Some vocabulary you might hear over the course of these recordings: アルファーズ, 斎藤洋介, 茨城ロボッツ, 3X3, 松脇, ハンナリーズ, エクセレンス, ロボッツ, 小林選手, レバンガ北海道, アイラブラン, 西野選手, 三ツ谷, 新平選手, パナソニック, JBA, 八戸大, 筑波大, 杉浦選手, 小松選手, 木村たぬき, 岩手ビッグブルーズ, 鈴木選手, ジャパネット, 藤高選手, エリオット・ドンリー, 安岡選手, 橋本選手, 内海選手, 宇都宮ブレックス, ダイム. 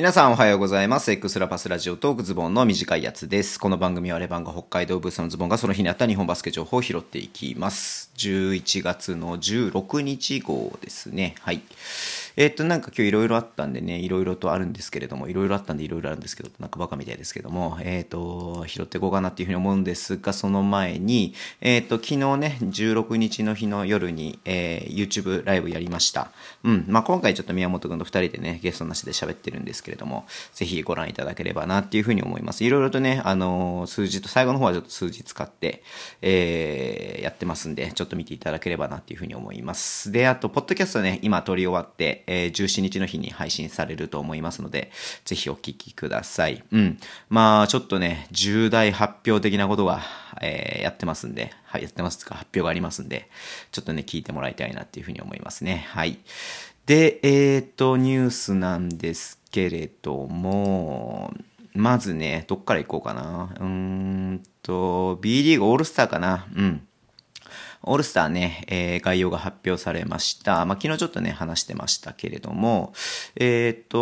皆さんおはようございます。 X ラパスラジオトーク、ズボンの短いやつです。この番組はレバンガ北海道ブースのズボンがその日にあった日本バスケ情報を拾っていきます。11月の16日号ですね。はい。なんか今日いろいろあったんでなんかバカみたいですけども、拾っていこうかなっていうふうに思うんですが、その前に、昨日ね、16日の日の夜に、YouTube ライブやりました。今回ちょっと宮本くんと2人でね、ゲストなしで喋ってるんですけれども、ぜひご覧いただければなっていうふうに思います。いろいろとね、数字と、最後の方はちょっと数字使って、やってますんで、ちょっと見ていただければなっていうふうに思います。で、あと、ポッドキャストね、今撮り終わって、17日の日に配信されると思いますので、ぜひお聞きください。ちょっとね、重大発表的なことが、発表がありますんで、ちょっとね、聞いてもらいたいなっていうふうに思いますね。はい。で、ニュースなんですけれども、まずね、どっから行こうかな。Bリーグオールスターかな。オールスターね、概要が発表されました。昨日ちょっとね、話してましたけれども、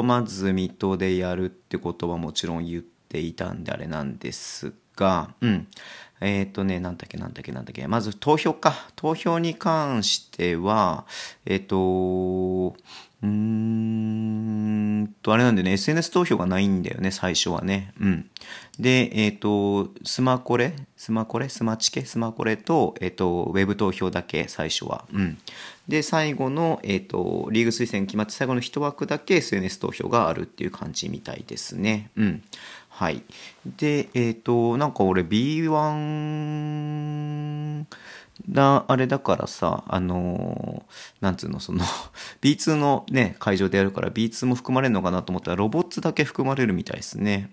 まず、水戸でやるってことはもちろん言っていたんであれなんですが、まず投票か。投票に関しては、あれなんでね、SNS 投票がないんだよね、最初はね。で、スマコレと、ウェブ投票だけ、最初は。で、最後の、リーグ推薦決まって、最後の一枠だけ SNS 投票があるっていう感じみたいですね。はい。で、なんか俺 B1 だ、あれだからさ、B2 のね、会場でやるから B2 も含まれるのかなと思ったら、ロボッツだけ含まれるみたいですね。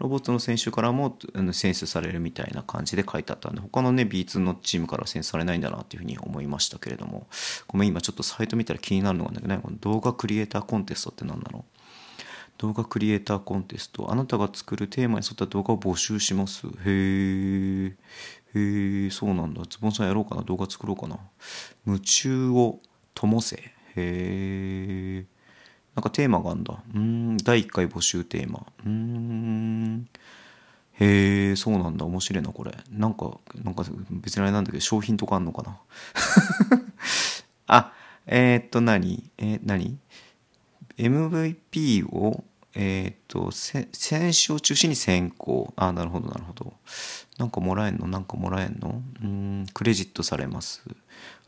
ロボッツの選手からも選出されるみたいな感じで書いてあったんで、他のね、B2 のチームからは選出されないんだなっていうふうに思いましたけれども。ごめん、今ちょっとサイト見たら気になるのがね、この動画クリエイターコンテストって何なの？動画クリエイターコンテスト。あなたが作るテーマに沿った動画を募集します。そうなんだ。ズボンさんやろうかな。動画作ろうかな。夢中を灯せ。なんかテーマがあるんだ。第1回募集テーマ。そうなんだ。面白いな、これ。なんか別にあれなんだけど、商品とかあんのかな。あ、何MVP を、選手を中心に選考。あ、なるほど。なんかもらえんのクレジットされます。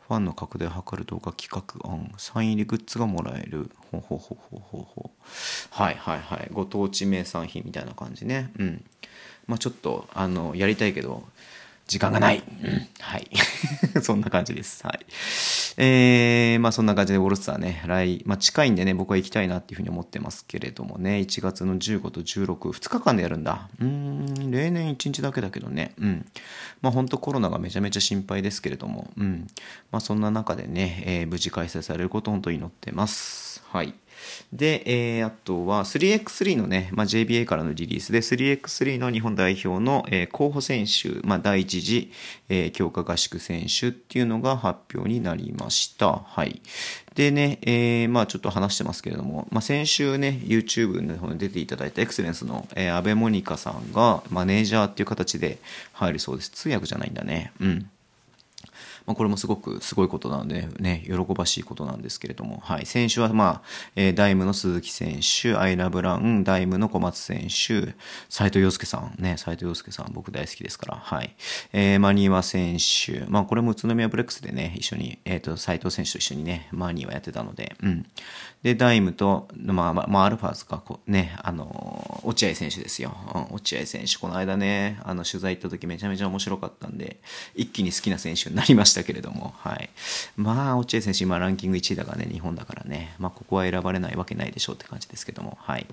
ファンの拡大を図る動画企画案。サイン入りグッズがもらえる。はい。ご当地名産品みたいな感じね。ちょっと、やりたいけど、時間がない。はい。そんな感じです。はい。そんな感じでオールスターね、近いんでね、僕は行きたいなっていうふうに思ってますけれどもね、1月の15と16、2日間でやるんだ。例年1日だけだけどね、本当コロナがめちゃめちゃ心配ですけれども、そんな中でね、無事開催されることを本当に祈ってます。はい。で、あとは 3X3 のね、JBA からのリリースで 3X3 の日本代表の、候補選手、第一次、強化合宿選手っていうのが発表になりました。はい。でね、ちょっと話してますけれども、先週ね、YouTube の方に出ていただいたエクセレンスの、阿部モニカさんがマネージャーっていう形で入るそうです。通訳じゃないんだね。これもすごくすごいことなのでね、喜ばしいことなんですけれども、はい。選手はダイムの鈴木選手、アイラブラン、ダイムの小松選手、斎藤洋介さん僕大好きですから、はい。マニワ選手、これも宇都宮ブレックスでね、一緒に斎藤選手と一緒にね、マニワやってたので、でダイムとアルファーズかね、落合選手ですよ。落合選手この間ね、取材行った時めちゃめちゃ面白かったんで、一気に好きな選手になりました。けれども、はい。落合選手今ランキング1位だからね、日本だからね、ここは選ばれないわけないでしょうって感じですけども、はい。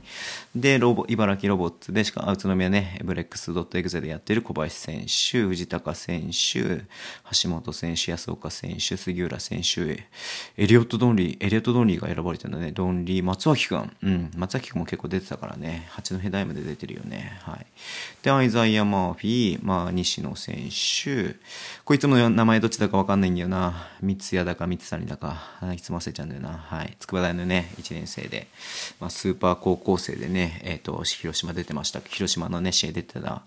で、茨城ロボッツでしか、宇都宮ね、ブレックス.exeでやってる小林選手、藤高選手、橋本選手、安岡選手、杉浦選手、エリオット・ドンリーが選ばれてるんだのね、ドンリー、松脇くん。うん、松脇くんも結構出てたからね。八戸大まで出てるよね。はい。で、アイザイア・マーフィー、まあ、西野選手。これいつも名前どっちだか分かんないんだよな。三ツ谷だか三ツ谷だか。いつも忘れちゃうんだよな。はい。筑波大のね、1年生で、まあ、スーパー高校生でね、広島出てました。広島のね、試合出てた。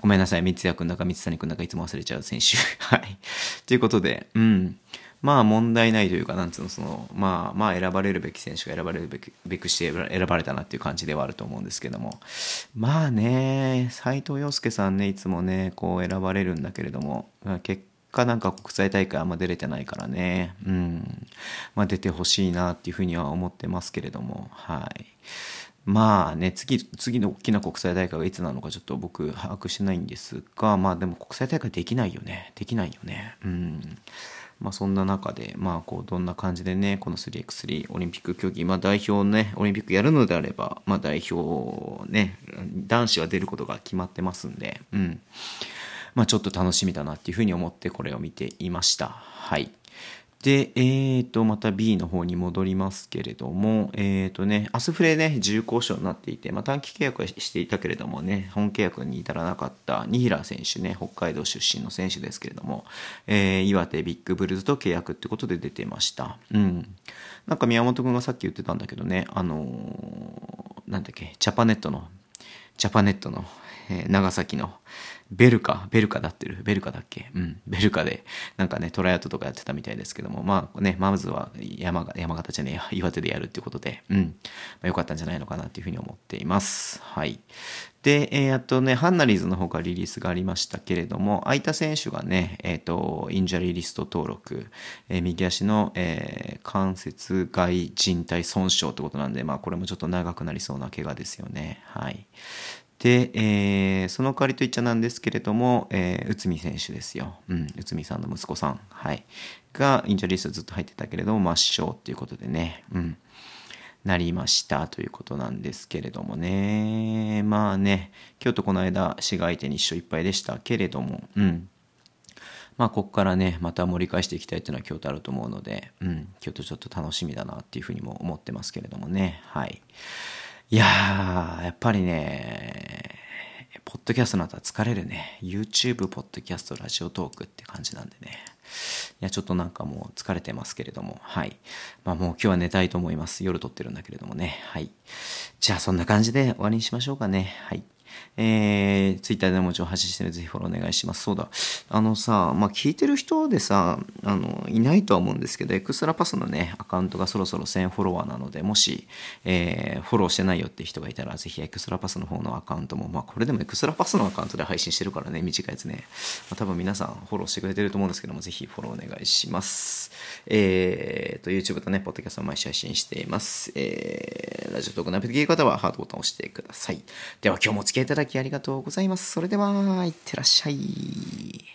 ごめんなさい、三ツ谷くんだか三ツ谷くんだかいつも忘れちゃう選手。はい。ということで、うん。まあ問題ないというか、なんつうの、その、まあ選ばれるべき選手が選ばれるべくして選ばれたなっていう感じではあると思うんですけども。まあね、斉藤陽介さんね、いつもね、こう選ばれるんだけれども、結果なんか国際大会あんま出れてないからね、うん。まあ出てほしいなっていうふうには思ってますけれども、はい。まあね、次の大きな国際大会がいつなのかちょっと僕把握してないんですが、まあでも国際大会できないよね。できないよね。うん。まあそんな中で、まあこうどんな感じでね、この 3x3 オリンピック競技、まあ代表ね、オリンピックやるのであれば、まあ代表ね、男子は出ることが決まってますんで、うん。まあちょっと楽しみだなっていうふうに思ってこれを見ていました。はい。で、また B の方に戻りますけれども、ね、アスフレね、重厚賞になっていて、まあ、短期契約はしていたけれどもね、本契約に至らなかった新平選手ね、北海道出身の選手ですけれども、岩手ビッグブルーズと契約ってことで出てました。うん。なんか宮本くんがさっき言ってたんだけどね、なんだっけ、ジャパネットの、長崎の、ベルカだってるベルカだっけ、うん、ベルカでなんかねトライアウトとかやってたみたいですけども、まあね、まずは山形じゃねえや、岩手でやるってことで、うん、まあ、よかったんじゃないのかなっていうふうに思っています。はい。で、あとね、ハンナリーズの方からリリースがありましたけれども、空いた選手がね、インジャリーリスト登録、右足の、関節外靭帯損傷ってことなんで、まあこれもちょっと長くなりそうな怪我ですよね。はい。で、その代わりといっちゃなんですけれども、内海選手ですよ。うん、内海さんの息子さん。はい。が、インジャリーリストずっと入ってたけれども、抹消っていうことでね、うん、なりましたということなんですけれどもね。まあね、今日とこの間、市が相手に1勝1敗でしたけれども、うん。まあ、ここからね、また盛り返していきたいというのは京都あると思うので、うん、京都ちょっと楽しみだなっていうふうにも思ってますけれどもね。はい。いやー、やっぱりね、ポッドキャストの後は疲れるね。YouTube、ポッドキャスト、ラジオトークって感じなんでね。いや、ちょっとなんかもう疲れてますけれども、はい。まあもう今日は寝たいと思います。夜撮ってるんだけれどもね。はい。じゃあそんな感じで終わりにしましょうかね。はい。Twitter でもちろん発信してるのでぜひフォローお願いします。そうだ。まあ、聞いてる人でさ、いないとは思うんですけど、エクストラパスのね、アカウントがそろそろ1000フォロワーなので、もし、フォローしてないよって人がいたら、ぜひエクストラパスの方のアカウントも、まあ、これでもエクストラパスのアカウントで配信してるからね、短いやつね。まあ、多分皆さんフォローしてくれてると思うんですけども、ぜひフォローお願いします。YouTube とね、ポッドキャストを毎週配信しています。ラジオトークのアプリで聞いた方は、ハートボタンを押してください。では、今日もお付き合いいただきありがとうございます。それでは、いってらっしゃい。